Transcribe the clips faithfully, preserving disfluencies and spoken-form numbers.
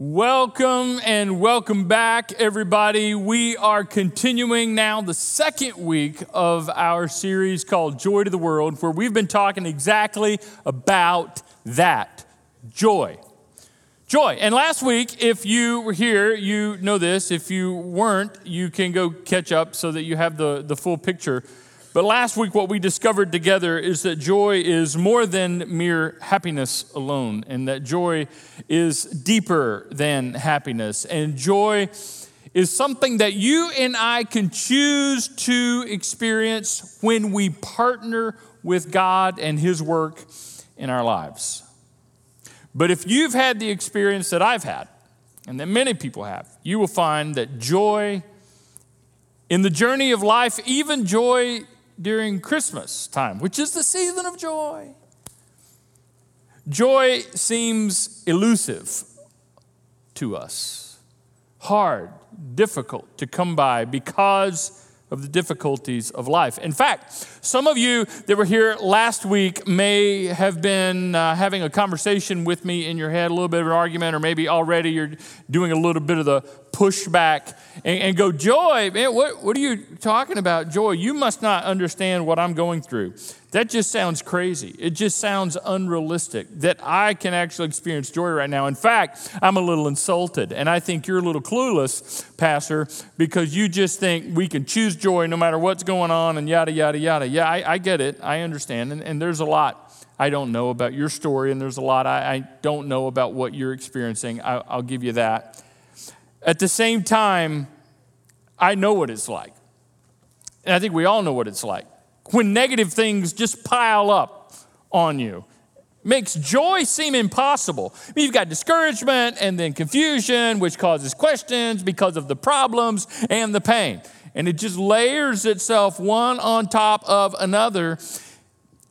Welcome and welcome back, everybody. We are continuing now the second week of our series called Joy to the World, where we've been talking exactly about that, joy. Joy. And last week, if you were here, you know this. If you weren't, you can go catch up so that you have the, the full picture. But last week, what we discovered together is that joy is more than mere happiness alone, and that joy is deeper than happiness. And joy is something that you and I can choose to experience when we partner with God and His work in our lives. But if you've had the experience that I've had, and that many people have, you will find that joy in the journey of life, even joy during Christmas time, which is the season of joy, joy seems elusive to us, hard, difficult to come by because of the difficulties of life. In fact, some of you that were here last week may have been uh, having a conversation with me in your head, a little bit of an argument, or maybe already you're doing a little bit of the pushback and, and go, joy, man, what, what are you talking about, joy? You must not understand what I'm going through. That just sounds crazy. It just sounds unrealistic that I can actually experience joy right now. In fact, I'm a little insulted, and I think you're a little clueless, Pastor, because you just think we can choose joy no matter what's going on and yada, yada, yada. Yeah, I, I get it. I understand, and, and there's a lot I don't know about your story, and there's a lot I, I don't know about what you're experiencing. I, I'll give you that. At the same time, I know what it's like. And I think we all know what it's like. When negative things just pile up on you, it makes joy seem impossible. I mean, you've got discouragement and then confusion, which causes questions because of the problems and the pain. And it just layers itself one on top of another.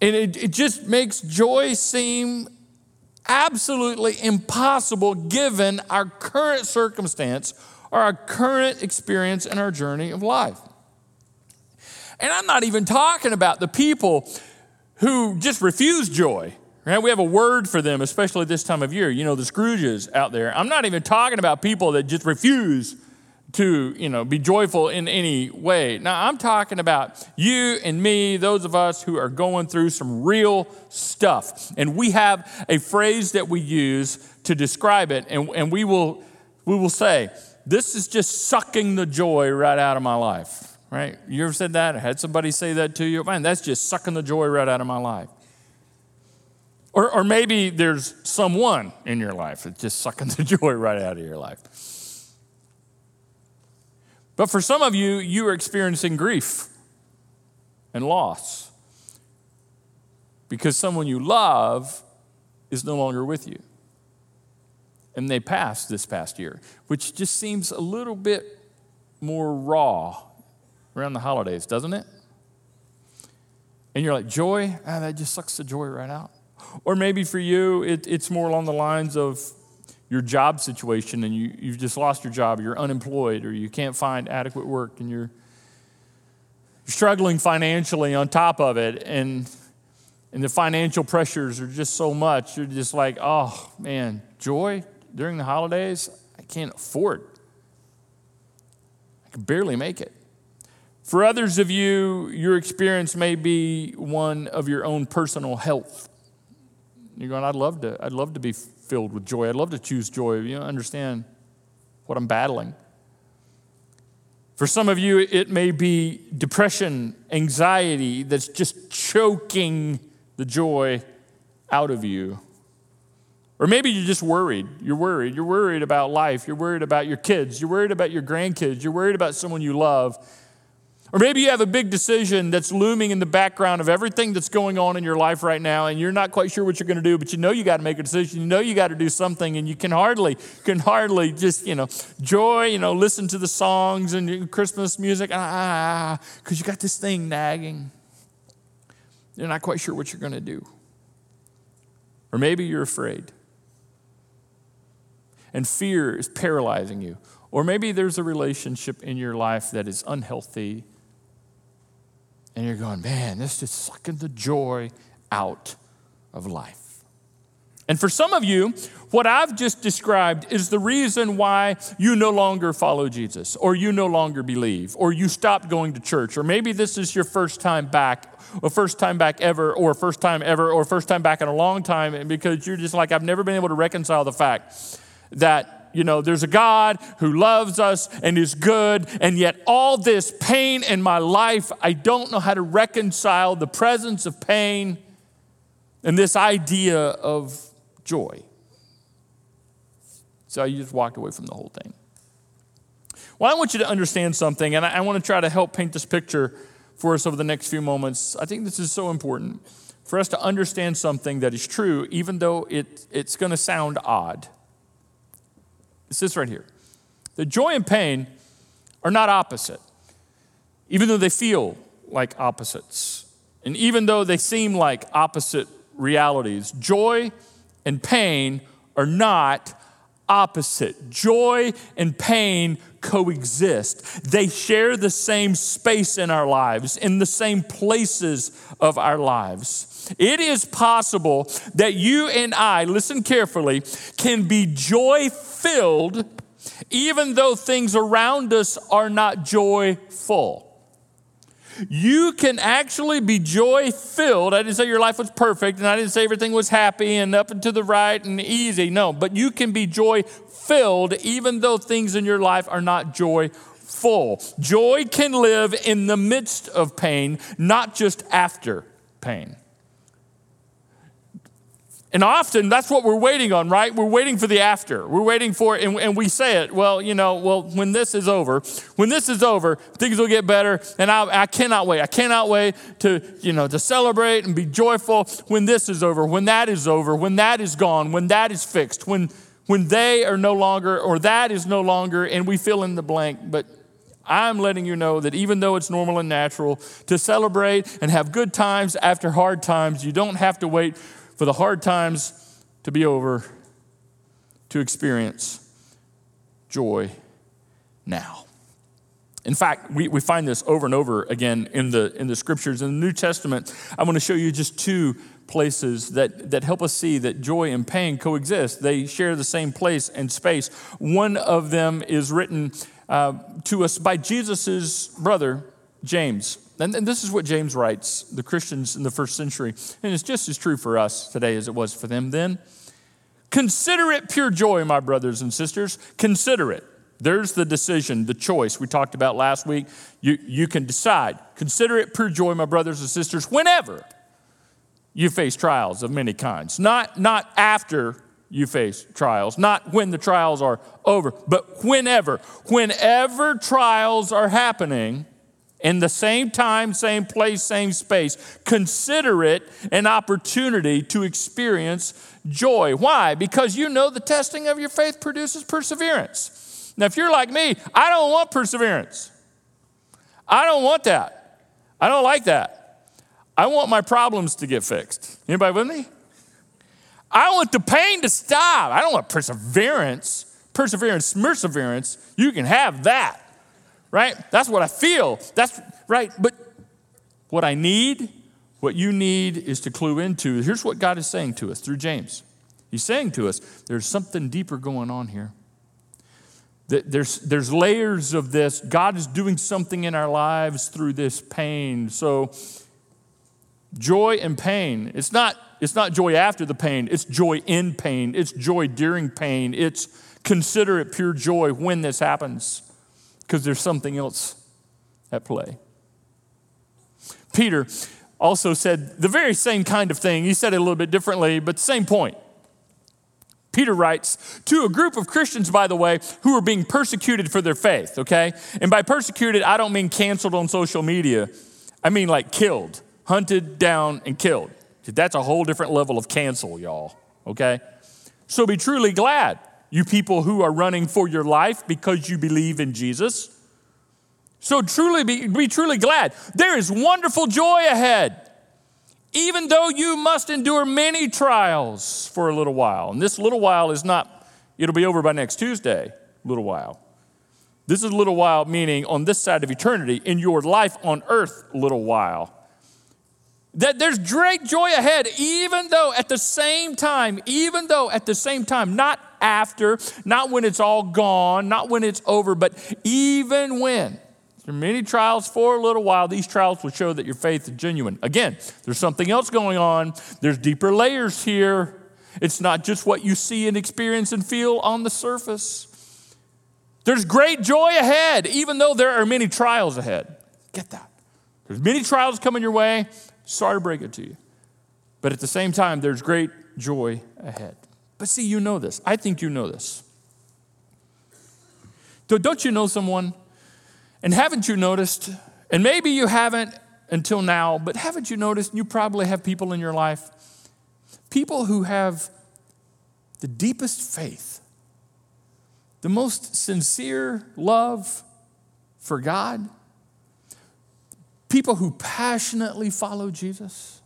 And it, it just makes joy seem absolutely impossible given our current circumstance or our current experience in our journey of life. And I'm not even talking about the people who just refuse joy. Right? We have a word for them, especially this time of year. You know, the Scrooges out there. I'm not even talking about people that just refuse to, you know, be joyful in any way. Now, I'm talking about you and me, those of us who are going through some real stuff. And we have a phrase that we use to describe it, and, and we will we will say, this is just sucking the joy right out of my life, right? You ever said that? I had somebody say that to you? Man, that's just sucking the joy right out of my life. Or, or maybe there's someone in your life that's just sucking the joy right out of your life. But for some of you, you are experiencing grief and loss because someone you love is no longer with you. And they passed this past year, which just seems a little bit more raw around the holidays, doesn't it? And you're like, joy? Ah, that just sucks the joy right out. Or maybe for you, it, it's more along the lines of your job situation, and you, you've just lost your job, you're unemployed, or you can't find adequate work, and you're struggling financially on top of it, and and the financial pressures are just so much, you're just like, oh, man, joy during the holidays? I can't afford. I can barely make it. For others of you, your experience may be one of your own personal health. You're going, I'd love to, I'd love to be filled with joy. I'd love to choose joy. You don't understand what I'm battling. For some of you, it may be depression, anxiety that's just choking the joy out of you. Or maybe you're just worried. You're worried. You're worried about life. You're worried about your kids. You're worried about your grandkids. You're worried about someone you love. Or maybe you have a big decision that's looming in the background of everything that's going on in your life right now, and you're not quite sure what you're going to do, but you know you got to make a decision. You know you got to do something, and you can hardly, can hardly just, you know, joy, you know, listen to the songs and Christmas music, ah, because you got this thing nagging. You're not quite sure what you're going to do. Or maybe you're afraid, and fear is paralyzing you. Or maybe there's a relationship in your life that is unhealthy, and you're going, man, this is sucking the joy out of life. And for some of you, what I've just described is the reason why you no longer follow Jesus, or you no longer believe, or you stopped going to church, or maybe this is your first time back, or first time back ever, or first time ever, or first time back in a long time, and because you're just like, I've never been able to reconcile the fact that, you know, there's a God who loves us and is good, and yet all this pain in my life, I don't know how to reconcile the presence of pain and this idea of joy. So you just walked away from the whole thing. Well, I want you to understand something, and I, I want to try to help paint this picture for us over the next few moments. I think this is so important for us to understand something that is true, even though it, it's going to sound odd. It's this right here. The joy and pain are not opposite, even though they feel like opposites. And even though they seem like opposite realities, joy and pain are not opposite. Joy and pain coexist. They share the same space in our lives, in the same places of our lives. It is possible that you and I, listen carefully, can be joy-filled even though things around us are not joyful. You can actually be joy-filled. I didn't say your life was perfect, and I didn't say everything was happy and up and to the right and easy. No, but you can be joy-filled even though things in your life are not joyful. Joy can live in the midst of pain, not just after pain. And often that's what we're waiting on, right? We're waiting for the after. We're waiting for it, and, and we say it, well, you know, well, when this is over, when this is over, things will get better, and I, I cannot wait. I cannot wait to, you know, to celebrate and be joyful when this is over, when that is over, when that is gone, when that is fixed, when when they are no longer, or that is no longer, and we fill in the blank. But I'm letting you know that even though it's normal and natural to celebrate and have good times after hard times, you don't have to wait for the hard times to be over to experience joy now. In fact, we, we find this over and over again in the in the scriptures. In the New Testament, I want to show you just two places that, that help us see that joy and pain coexist. They share the same place and space. One of them is written uh, to us by Jesus' brother, James. And this is what James writes, the Christians in the first century. And it's just as true for us today as it was for them then. Consider it pure joy, my brothers and sisters. Consider it. There's the decision, the choice we talked about last week. You, you can decide. Consider it pure joy, my brothers and sisters, whenever you face trials of many kinds. Not, not after you face trials, not when the trials are over, but whenever. Whenever trials are happening, in the same time, same place, same space, consider it an opportunity to experience joy. Why? Because you know the testing of your faith produces perseverance. Now, if you're like me, I don't want perseverance. I don't want that. I don't like that. I want my problems to get fixed. Anybody with me? I want the pain to stop. I don't want perseverance. Perseverance, perseverance, you can have that. Right? That's what I feel. That's right. But what I need, what you need is to clue into. Here's what God is saying to us through James. He's saying to us, there's something deeper going on here. There's, there's layers of this. God is doing something in our lives through this pain. So joy and pain. It's not, it's not joy after the pain. It's joy in pain. It's joy during pain. It's consider it pure joy when this happens, because there's something else at play. Peter also said the very same kind of thing. He said it a little bit differently, but same point. Peter writes, to a group of Christians, by the way, who are being persecuted for their faith, okay? And by persecuted, I don't mean canceled on social media. I mean like killed, hunted down and killed. That's a whole different level of cancel, y'all, okay? So be truly glad, you people who are running for your life because you believe in Jesus. So truly be, be truly glad. There is wonderful joy ahead, even though you must endure many trials for a little while. And this little while is not, it'll be over by next Tuesday, little while. This is a little while, meaning on this side of eternity, in your life on earth, little while. That there's great joy ahead, even though at the same time, even though at the same time, not after, not when it's all gone, not when it's over, but even when, through many trials for a little while, these trials will show that your faith is genuine. Again, there's something else going on. There's deeper layers here. It's not just what you see and experience and feel on the surface. There's great joy ahead, even though there are many trials ahead. Get that. There's many trials coming your way. Sorry to break it to you. But at the same time, there's great joy ahead. But see, you know this. I think you know this. Don't you know someone? And haven't you noticed? And maybe you haven't until now, but haven't you noticed? You probably have people in your life, people who have the deepest faith, the most sincere love for God, people who passionately follow Jesus.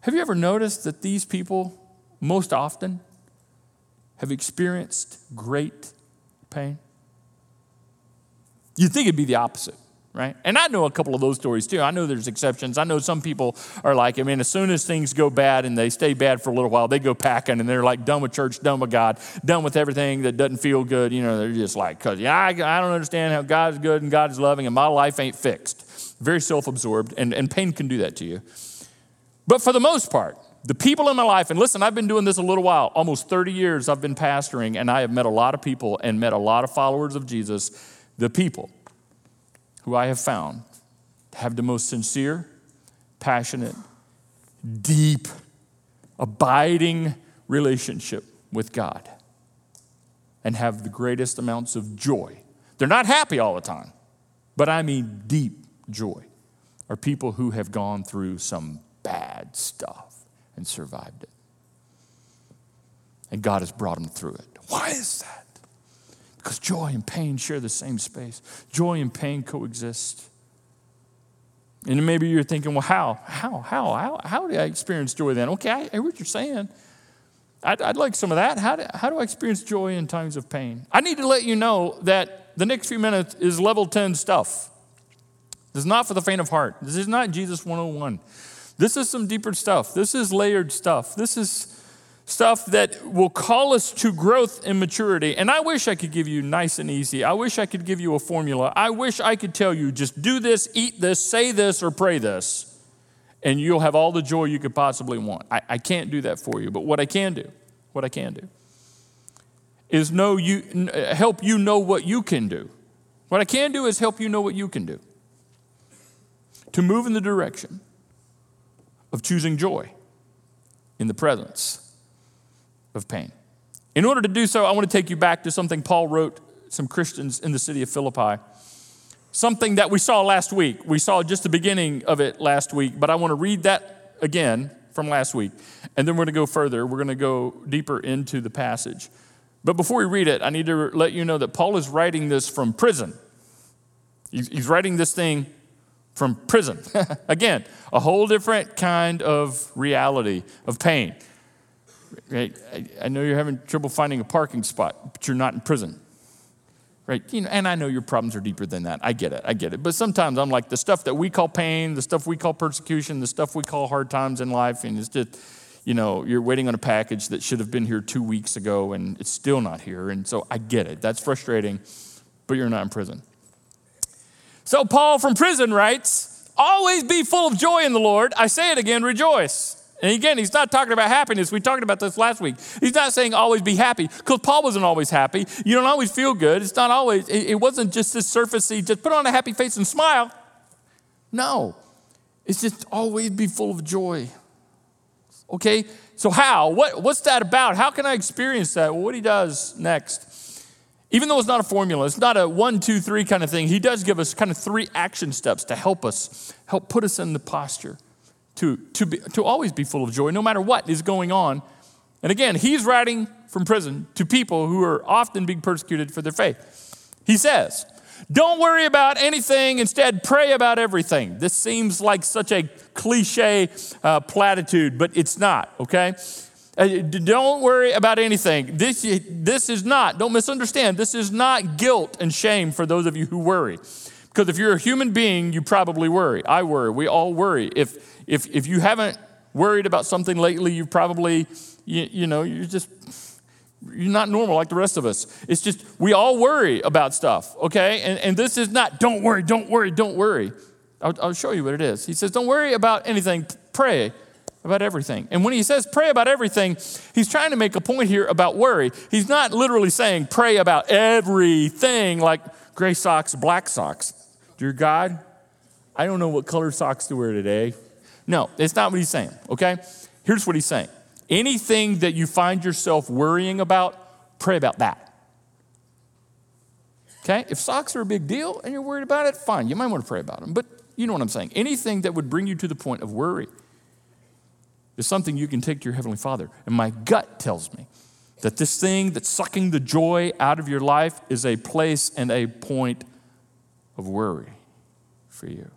Have you ever noticed that these people most often have experienced great pain? You'd think it'd be the opposite, right? And I know a couple of those stories too. I know there's exceptions. I know some people are like, I mean, as soon as things go bad and they stay bad for a little while, they go packing and they're like done with church, done with God, done with everything that doesn't feel good. You know, they're just like, cause yeah, I, I don't understand how God is good and God is loving and my life ain't fixed. Very self-absorbed, and, and pain can do that to you. But for the most part, the people in my life, and listen, I've been doing this a little while, almost thirty years I've been pastoring, and I have met a lot of people and met a lot of followers of Jesus, the people who I have found have the most sincere, passionate, deep, abiding relationship with God and have the greatest amounts of joy. They're not happy all the time, but I mean deep joy are people who have gone through some bad stuff and survived it. And God has brought them through it. Why is that? Because joy and pain share the same space. Joy and pain coexist. And maybe you're thinking, well, how? How? How? How, how did I experience joy then? Okay, I hear what you're saying. I'd, I'd like some of that. How do, how do I experience joy in times of pain? I need to let you know that the next few minutes is level ten stuff. This is not for the faint of heart. This is not Jesus one oh one. This is some deeper stuff. This is layered stuff. This is stuff that will call us to growth and maturity. And I wish I could give you nice and easy. I wish I could give you a formula. I wish I could tell you just do this, eat this, say this, or pray this, and you'll have all the joy you could possibly want. I, I can't do that for you. But what I can do, what I can do is know you, help you know what you can do. What I can do is help you know what you can do to move in the direction of choosing joy in the presence of pain. In order to do so, I want to take you back to something Paul wrote some Christians in the city of Philippi, something that we saw last week. We saw just the beginning of it last week, but I want to read that again from last week, and then we're going to go further. We're going to go deeper into the passage. But before we read it, I need to let you know that Paul is writing this from prison. He's writing this thing from prison. Again, a whole different kind of reality of pain. Right? I know you're having trouble finding a parking spot, but you're not in prison. Right? You know, and I know your problems are deeper than that. I get it. I get it. But sometimes I'm like, the stuff that we call pain, the stuff we call persecution, the stuff we call hard times in life, and it's just, you know, you're waiting on a package that should have been here two weeks ago, and it's still not here. And so I get it. That's frustrating, but you're not in prison. So Paul from prison writes, always be full of joy in the Lord. I say it again, rejoice. And again, he's not talking about happiness. We talked about this last week. He's not saying always be happy, because Paul wasn't always happy. You don't always feel good. It's not always, it wasn't just this surfacey, just put on a happy face and smile. No, it's just always be full of joy. Okay, so how? What, what's that about? How can I experience that? Well, what he does next, even though it's not a formula, it's not a one, two, three kind of thing, he does give us kind of three action steps to help us, help put us in the posture to, to, be, to always be full of joy, no matter what is going on. And again, he's writing from prison to people who are often being persecuted for their faith. He says, don't worry about anything. Instead, pray about everything. This seems like such a cliche uh, platitude, but it's not, okay? Don't worry about anything. This, this is not, don't misunderstand, this is not guilt and shame for those of you who worry. Because if you're a human being, you probably worry. I worry. We all worry. If if if you haven't worried about something lately, you probably, you, you know, you're just, you're not normal like the rest of us. It's just, we all worry about stuff, okay? And and this is not, don't worry, don't worry, don't worry. I'll, I'll show you what it is. He says, don't worry about anything. Pray about everything. And when he says pray about everything, he's trying to make a point here about worry. He's not literally saying pray about everything like gray socks, black socks. Dear God, I don't know what color socks to wear today. No, it's not what he's saying, okay? Here's what he's saying. Anything that you find yourself worrying about, pray about that. Okay? If socks are a big deal and you're worried about it, fine. You might want to pray about them. But you know what I'm saying. Anything that would bring you to the point of worry is something you can take to your Heavenly Father. And my gut tells me that this thing that's sucking the joy out of your life is a place and a point of worry for you.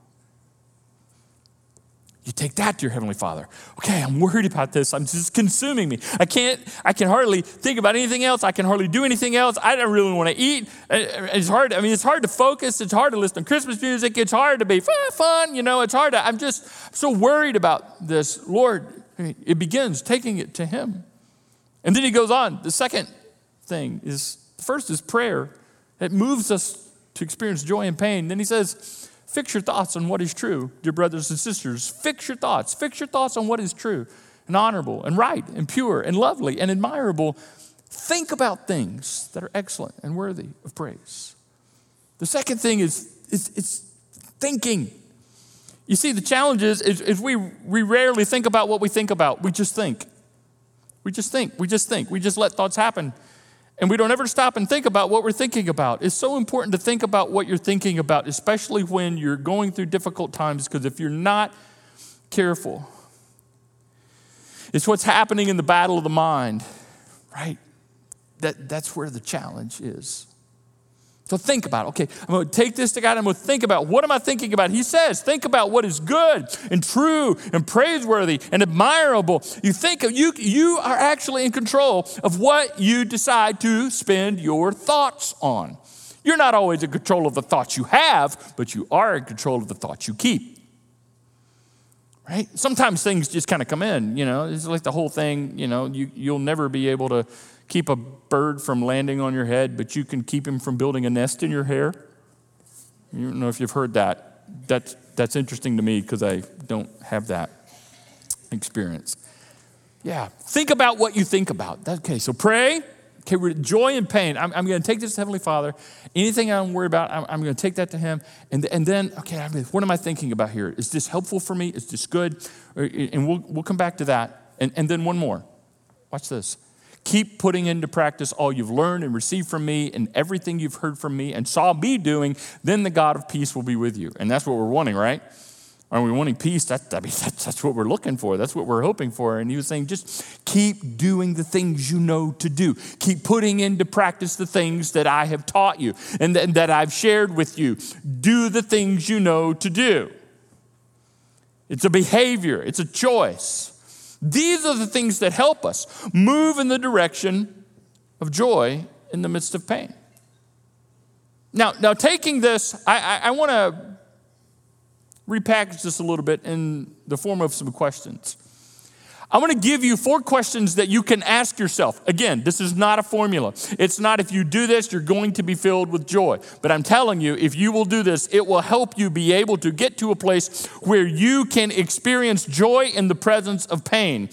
You take that to your Heavenly Father. Okay, I'm worried about this. I'm just consuming me. I can't, I can hardly think about anything else. I can hardly do anything else. I don't really want to eat. It's hard. I mean, it's hard to focus. It's hard to listen to Christmas music. It's hard to be fun. You know, it's hard. To, I'm just so worried about this. Lord, it begins taking it to Him. And then He goes on. The second thing is, the first is prayer. It moves us to experience joy and pain. Then He says, fix your thoughts on what is true, dear brothers and sisters. Fix your thoughts. Fix your thoughts on what is true and honorable and right and pure and lovely and admirable. Think about things that are excellent and worthy of praise. The second thing is, is, is thinking. You see, the challenge is, is, is we, we rarely think about what we think about. We just think. We just think. We just think. We just let thoughts happen. And we don't ever stop and think about what we're thinking about. It's so important to think about what you're thinking about, especially when you're going through difficult times, because if you're not careful, it's what's happening in the battle of the mind, right? That, that's where the challenge is. So think about it. Okay, I'm going to take this to God. I'm going to think about, what am I thinking about? He says, think about what is good and true and praiseworthy and admirable. You think of, you, you are actually in control of what you decide to spend your thoughts on. You're not always in control of the thoughts you have, but you are in control of the thoughts you keep. Right? Sometimes things just kind of come in, you know. It's like the whole thing, you know, you, you'll never be able to keep a bird from landing on your head, but you can keep him from building a nest in your hair. I don't know if you've heard that. That's, that's interesting to me because I don't have that experience. Yeah, think about what you think about. That, okay, so pray. Okay, we're joy and pain. I'm, I'm going to take this to Heavenly Father. Anything I'm worried about, I'm, I'm going to take that to Him. And and then, okay, I mean, what am I thinking about here? Is this helpful for me? Is this good? Or, and we'll we'll come back to that. And and then one more. Watch this. Keep putting into practice all you've learned and received from me and everything you've heard from me and saw me doing, then the God of peace will be with you. And that's what we're wanting, right? Are we wanting peace? That, I mean, that's, that's what we're looking for. That's what we're hoping for. And he was saying, just keep doing the things you know to do. Keep putting into practice the things that I have taught you and th- that I've shared with you. Do the things you know to do. It's a behavior. It's a choice. These are the things that help us move in the direction of joy in the midst of pain. Now, now taking this, I, I, I want to repackage this a little bit in the form of some questions. I want to give you four questions that you can ask yourself. Again, this is not a formula. It's not if you do this, you're going to be filled with joy. But I'm telling you, if you will do this, it will help you be able to get to a place where you can experience joy in the presence of pain.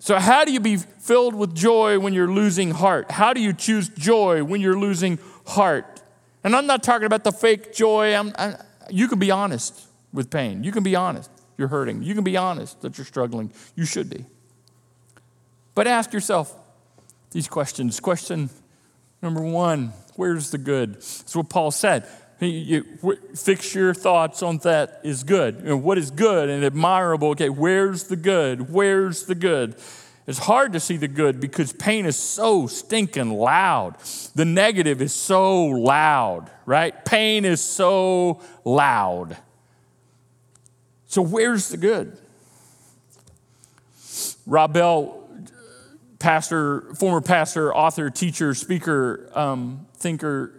So how do you be filled with joy when you're losing heart? How do you choose joy when you're losing heart? And I'm not talking about the fake joy. I'm, I, you can be honest with pain. You can be honest. You're hurting. You can be honest that you're struggling. You should be. But ask yourself these questions. Question number one, where's the good? That's what Paul said. You, you, fix your thoughts on that is good. You know, what is good and admirable? Okay, where's the good? Where's the good? It's hard to see the good because pain is so stinking loud. The negative is so loud, right? Pain is so loud. So where's the good? Rob Bell, pastor, former pastor, author, teacher, speaker, um, thinker,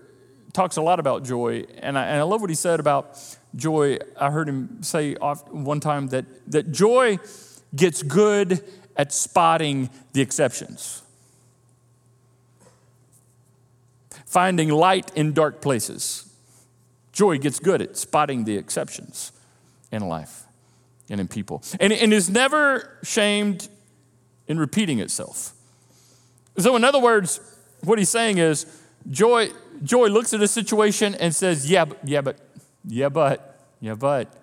talks a lot about joy, and I, and I love what he said about joy. I heard him say off one time that, that joy gets good at spotting the exceptions, finding light in dark places. Joy gets good at spotting the exceptions in life and in people, and, and is never shamed in repeating itself. So in other words, what he's saying is joy joy looks at a situation and says, yeah, but, yeah, but, yeah, but, yeah, but,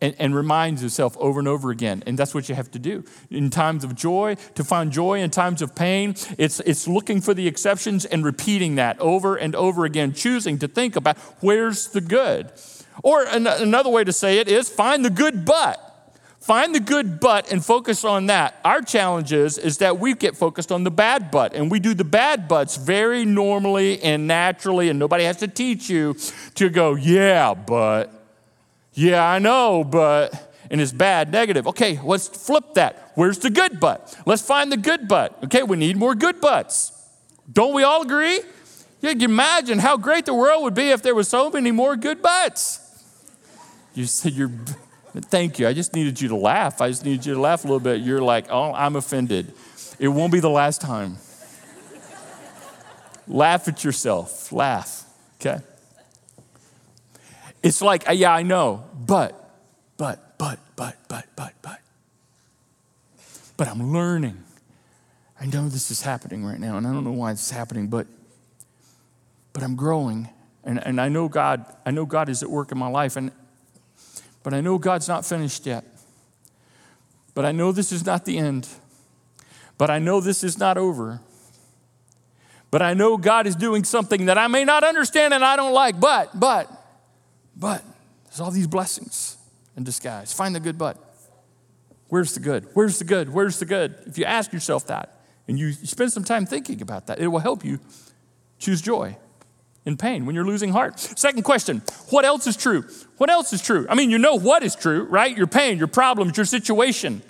and, and reminds himself over and over again. And that's what you have to do. In times of joy, to find joy in times of pain, it's, it's looking for the exceptions and repeating that over and over again, choosing to think about where's the good. Or an, another way to say it is find the good but. Find the good but and focus on that. Our challenge is, is that we get focused on the bad but, and we do the bad buts very normally and naturally, and nobody has to teach you to go, yeah, but, yeah, I know, but, and it's bad, negative. Okay, let's flip that. Where's the good but? Let's find the good but. Okay, we need more good buts. Don't we all agree? You can imagine how great the world would be if there were so many more good buts. You said you're... Thank you. I just needed you to laugh. I just needed you to laugh a little bit. You're like, oh, I'm offended. It won't be the last time. Laugh at yourself. Laugh. Okay? It's like, yeah, I know, but, but, but, but, but, but, but. But I'm learning. I know this is happening right now, and I don't know why it's happening, but, but I'm growing, and, and I know God. I know God is at work in my life, and but I know God's not finished yet. But I know this is not the end. But I know this is not over. But I know God is doing something that I may not understand and I don't like. But, but, but, there's all these blessings in disguise. Find the good but. Where's the good? Where's the good? Where's the good? If you ask yourself that and you spend some time thinking about that, it will help you choose joy in pain, when you're losing heart. Second question, what else is true? What else is true? I mean, you know what is true, right? Your pain, your problems, your situation.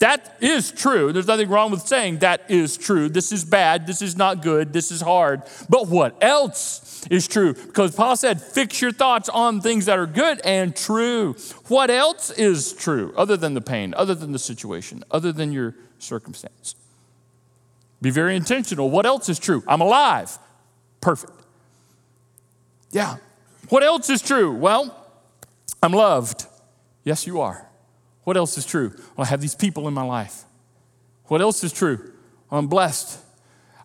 That is true. There's nothing wrong with saying that is true. This is bad. This is not good. This is hard. But what else is true? Because Paul said, fix your thoughts on things that are good and true. What else is true other than the pain, other than the situation, other than your circumstance? Be very intentional. What else is true? I'm alive. Perfect. Yeah. What else is true? Well, I'm loved. Yes, you are. What else is true? Well, I have these people in my life. What else is true? Well, I'm blessed.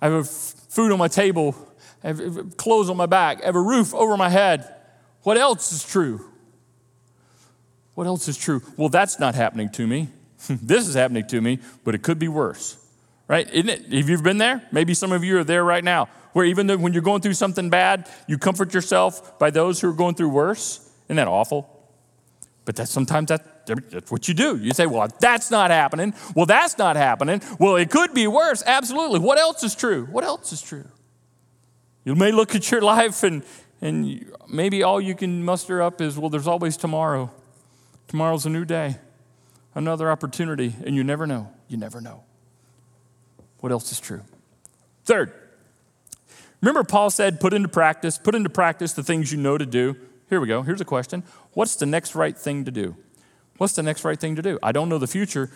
I have food on my table. I have clothes on my back. I have a roof over my head. What else is true? What else is true? Well, that's not happening to me. This is happening to me, but it could be worse, right? Isn't it? Have you ever been there? Maybe some of you are there right now, where even though when you're going through something bad, you comfort yourself by those who are going through worse. Isn't that awful? But that's sometimes that, that's what you do. You say, well, that's not happening. Well, that's not happening. Well, it could be worse. Absolutely. What else is true? What else is true? You may look at your life and, and maybe all you can muster up is, well, there's always tomorrow. Tomorrow's a new day, another opportunity, and you never know. You never know. What else is true? Third, remember Paul said, put into practice, put into practice the things you know to do. Here we go. Here's a question. What's the next right thing to do? What's the next right thing to do? I don't know the future,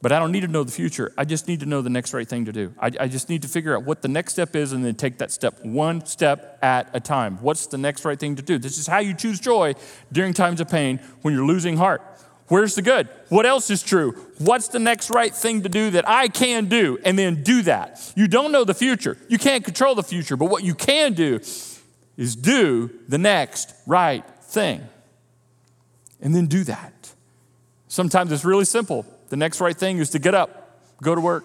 but I don't need to know the future. I just need to know the next right thing to do. I, I just need to figure out what the next step is and then take that step one step at a time. What's the next right thing to do? This is how you choose joy during times of pain when you're losing heart. Where's the good? What else is true? What's the next right thing to do that I can do? And then do that. You don't know the future. You can't control the future. But what you can do is do the next right thing. And then do that. Sometimes it's really simple. The next right thing is to get up, go to work,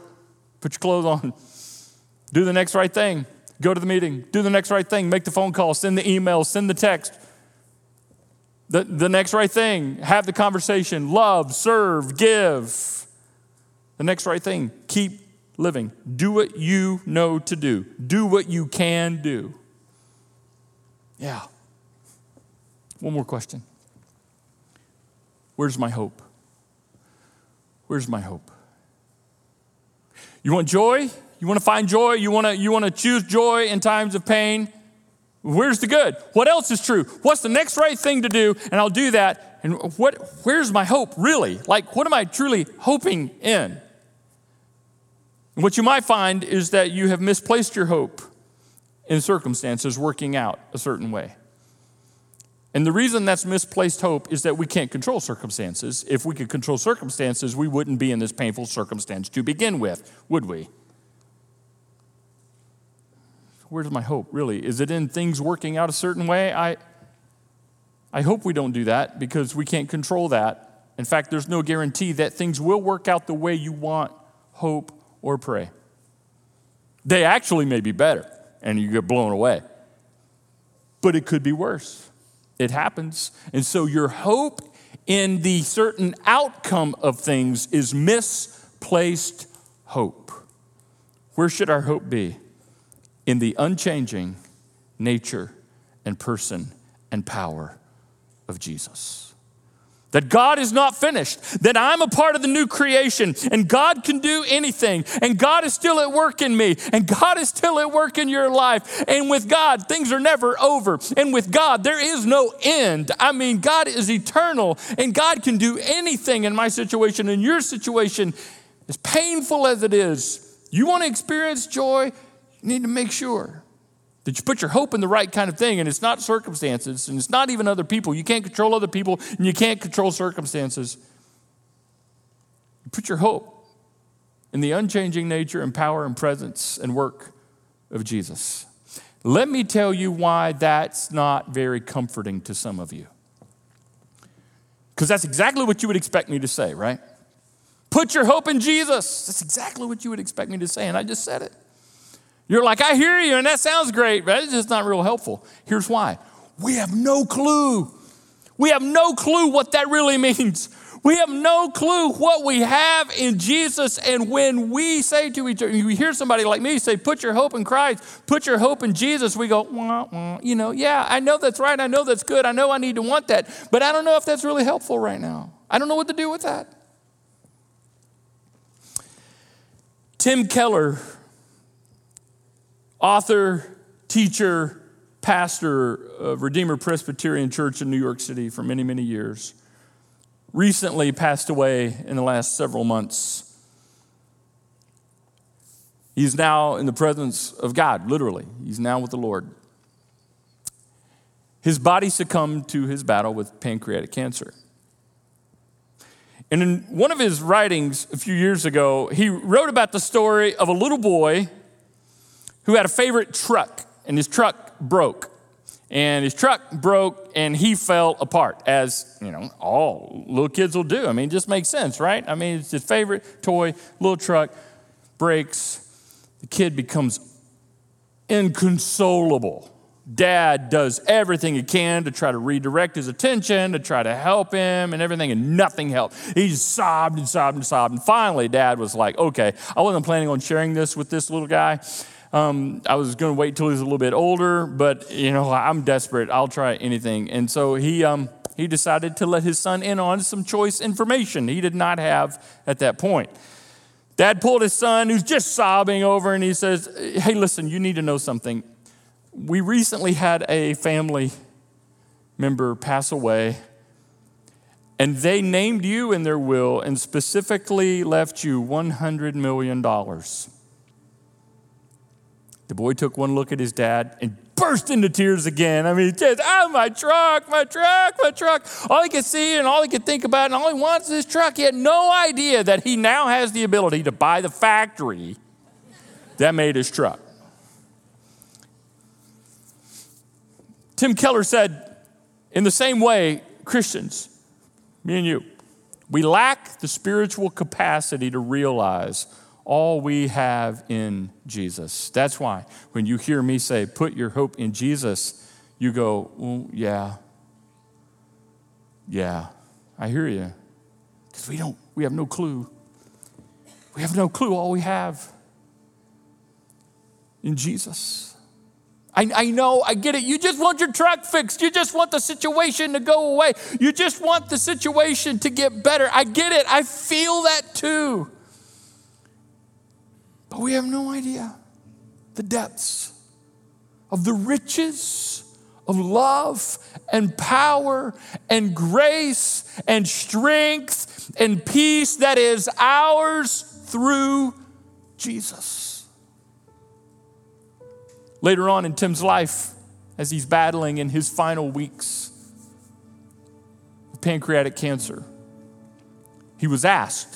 put your clothes on, do the next right thing, go to the meeting, do the next right thing, make the phone call, send the email, send the text. The, the next right thing, have the conversation, love, serve, give. The next right thing, keep living. Do what you know to do. Do what you can do. Yeah. One more question. Where's my hope? Where's my hope? You want joy? You want to find joy? You want to, you want to choose joy in times of pain? Where's the good? What else is true? What's the next right thing to do? And I'll do that. And what? Where's my hope, really? Like, what am I truly hoping in? And what you might find is that you have misplaced your hope in circumstances working out a certain way. And the reason that's misplaced hope is that we can't control circumstances. If we could control circumstances, we wouldn't be in this painful circumstance to begin with, would we? Where's my hope, really? Is it in things working out a certain way? I, I hope we don't do that, because we can't control that. In fact, there's no guarantee that things will work out the way you want, hope, or pray. They actually may be better, and you get blown away. But it could be worse. It happens. And so your hope in the certain outcome of things is misplaced hope. Where should our hope be? In the unchanging nature and person and power of Jesus. That God is not finished, that I'm a part of the new creation, and God can do anything, and God is still at work in me, and God is still at work in your life. And with God, things are never over. And with God, there is no end. I mean, God is eternal, and God can do anything in my situation, in your situation, as painful as it is. You want to experience joy? You need to make sure that you put your hope in the right kind of thing, and it's not circumstances, and it's not even other people. You can't control other people, and you can't control circumstances. You put your hope in the unchanging nature and power and presence and work of Jesus. Let me tell you why that's not very comforting to some of you. Because that's exactly what you would expect me to say, right? Put your hope in Jesus. That's exactly what you would expect me to say, and I just said it. You're like, I hear you, and that sounds great, but it's just not real helpful. Here's why. We have no clue. We have no clue what that really means. We have no clue what we have in Jesus. And when we say to each other, you hear somebody like me say, put your hope in Christ, put your hope in Jesus. We go, wah, wah. You know, yeah, I know that's right. I know that's good. I know I need to want that, but I don't know if that's really helpful right now. I don't know what to do with that. Tim Keller, author, teacher, pastor of Redeemer Presbyterian Church in New York City for many, many years, recently passed away in the last several months. He's now in the presence of God, literally. He's now with the Lord. His body succumbed to his battle with pancreatic cancer. And in one of his writings a few years ago, he wrote about the story of a little boy who had a favorite truck, and his truck broke. And his truck broke, and he fell apart, as, you know, all little kids will do. I mean, it just makes sense, right? I mean, it's his favorite toy, little truck, breaks. The kid becomes inconsolable. Dad does everything he can to try to redirect his attention, to try to help him and everything, and nothing helped. He just sobbed and sobbed and sobbed. And finally, Dad was like, okay, I wasn't planning on sharing this with this little guy. Um, I was going to wait till he was a little bit older, but, you know, I'm desperate. I'll try anything. And so he um, he decided to let his son in on some choice information he did not have at that point. Dad pulled his son, who's just sobbing, over, and he says, hey, listen, you need to know something. We recently had a family member pass away, and they named you in their will and specifically left you one hundred million dollars. The boy took one look at his dad and burst into tears again. I mean, just, oh, my truck, my truck, my truck. All he could see and all he could think about and all he wants is his truck. He had no idea that he now has the ability to buy the factory that made his truck. Tim Keller said, in the same way, Christians, me and you, we lack the spiritual capacity to realize all we have in Jesus. That's why when you hear me say, put your hope in Jesus, you go, well, yeah, yeah, I hear you. Because we don't, we have no clue. We have no clue all we have in Jesus. I, I know, I get it. You just want your truck fixed. You just want the situation to go away. You just want the situation to get better. I get it. I feel that too. But we have no idea the depths of the riches of love and power and grace and strength and peace that is ours through Jesus. Later on in Tim's life, as he's battling in his final weeks of pancreatic cancer, he was asked,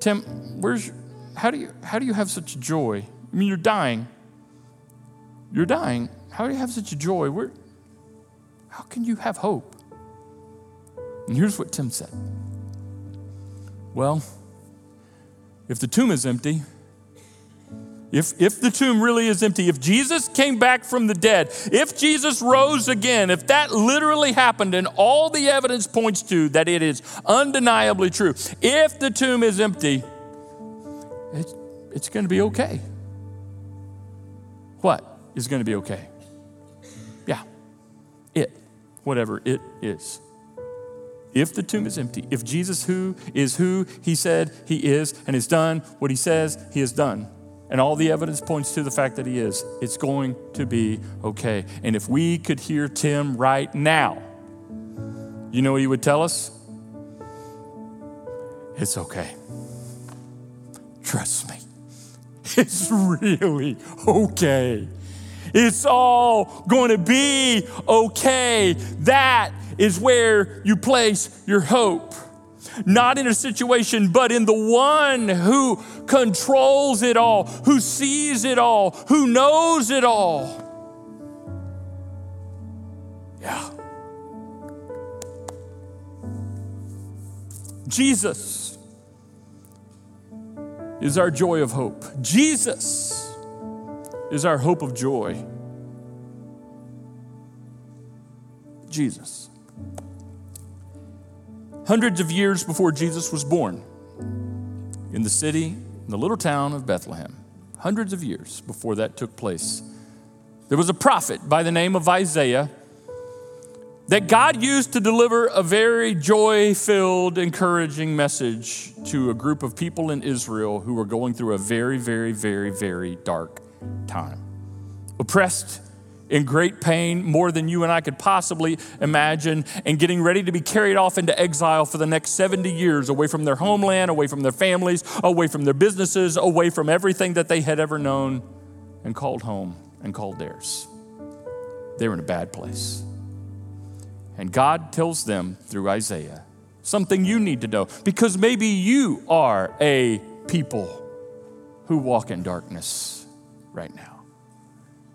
Tim, where's, how do you, how do you have such joy? I mean, you're dying. You're dying. How do you have such joy? Where, how can you have hope? And here's what Tim said. Well, if the tomb is empty, if, if the tomb really is empty, if Jesus came back from the dead, if Jesus rose again, if that literally happened and all the evidence points to that it is undeniably true, if the tomb is empty, it, it's going to be okay. What is going to be okay? Yeah, it, whatever it is. If the tomb is empty, if Jesus who is who he said he is and has done what he says he has done, and all the evidence points to the fact that he is, it's going to be okay. And if we could hear Tim right now, you know what he would tell us? It's okay. Trust me. It's really okay. It's all going to be okay. That is where you place your hope. Not in a situation, but in the one who controls it all, who sees it all, who knows it all. Yeah. Jesus is our joy of hope. Jesus is our hope of joy. Jesus. Hundreds of years before Jesus was born, in the city, in the little town of Bethlehem, hundreds of years before that took place, there was a prophet by the name of Isaiah that God used to deliver a very joy-filled, encouraging message to a group of people in Israel who were going through a very, very, very, very dark time. Oppressed, in great pain, more than you and I could possibly imagine, and getting ready to be carried off into exile for the next seventy years, away from their homeland, away from their families, away from their businesses, away from everything that they had ever known and called home and called theirs. They were in a bad place. And God tells them through Isaiah something you need to know, because maybe you are a people who walk in darkness right now.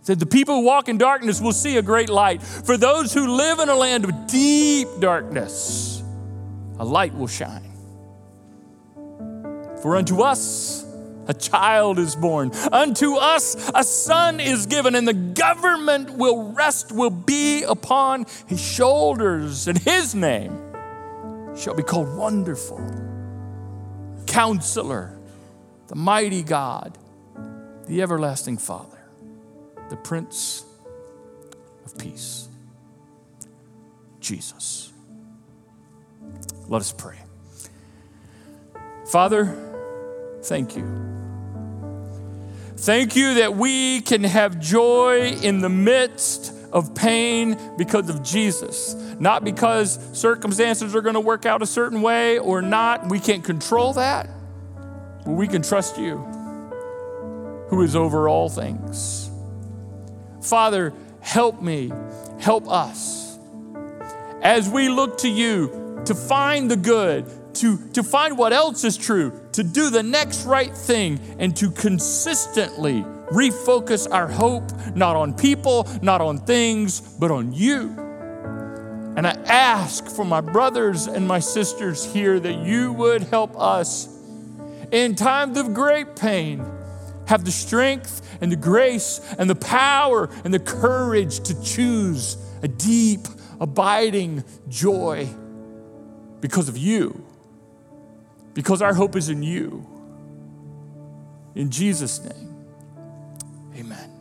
Said, the people who walk in darkness will see a great light. For those who live in a land of deep darkness, a light will shine. For unto us a child is born. Unto us a son is given, and the government will rest, will be upon his shoulders. And his name shall be called Wonderful, Counselor, the Mighty God, the Everlasting Father, the Prince of Peace, Jesus. Let us pray. Father, thank you. Thank you that we can have joy in the midst of pain because of Jesus. Not because circumstances are going to work out a certain way or not. We can't control that. But we can trust you, who is over all things. Father, help me, help us, as we look to you to find the good, to, to find what else is true, to do the next right thing, and to consistently refocus our hope, not on people, not on things, but on you. And I ask for my brothers and my sisters here that you would help us in times of great pain have the strength and the grace and the power and the courage to choose a deep, abiding joy because of you, because our hope is in you. In Jesus' name, amen.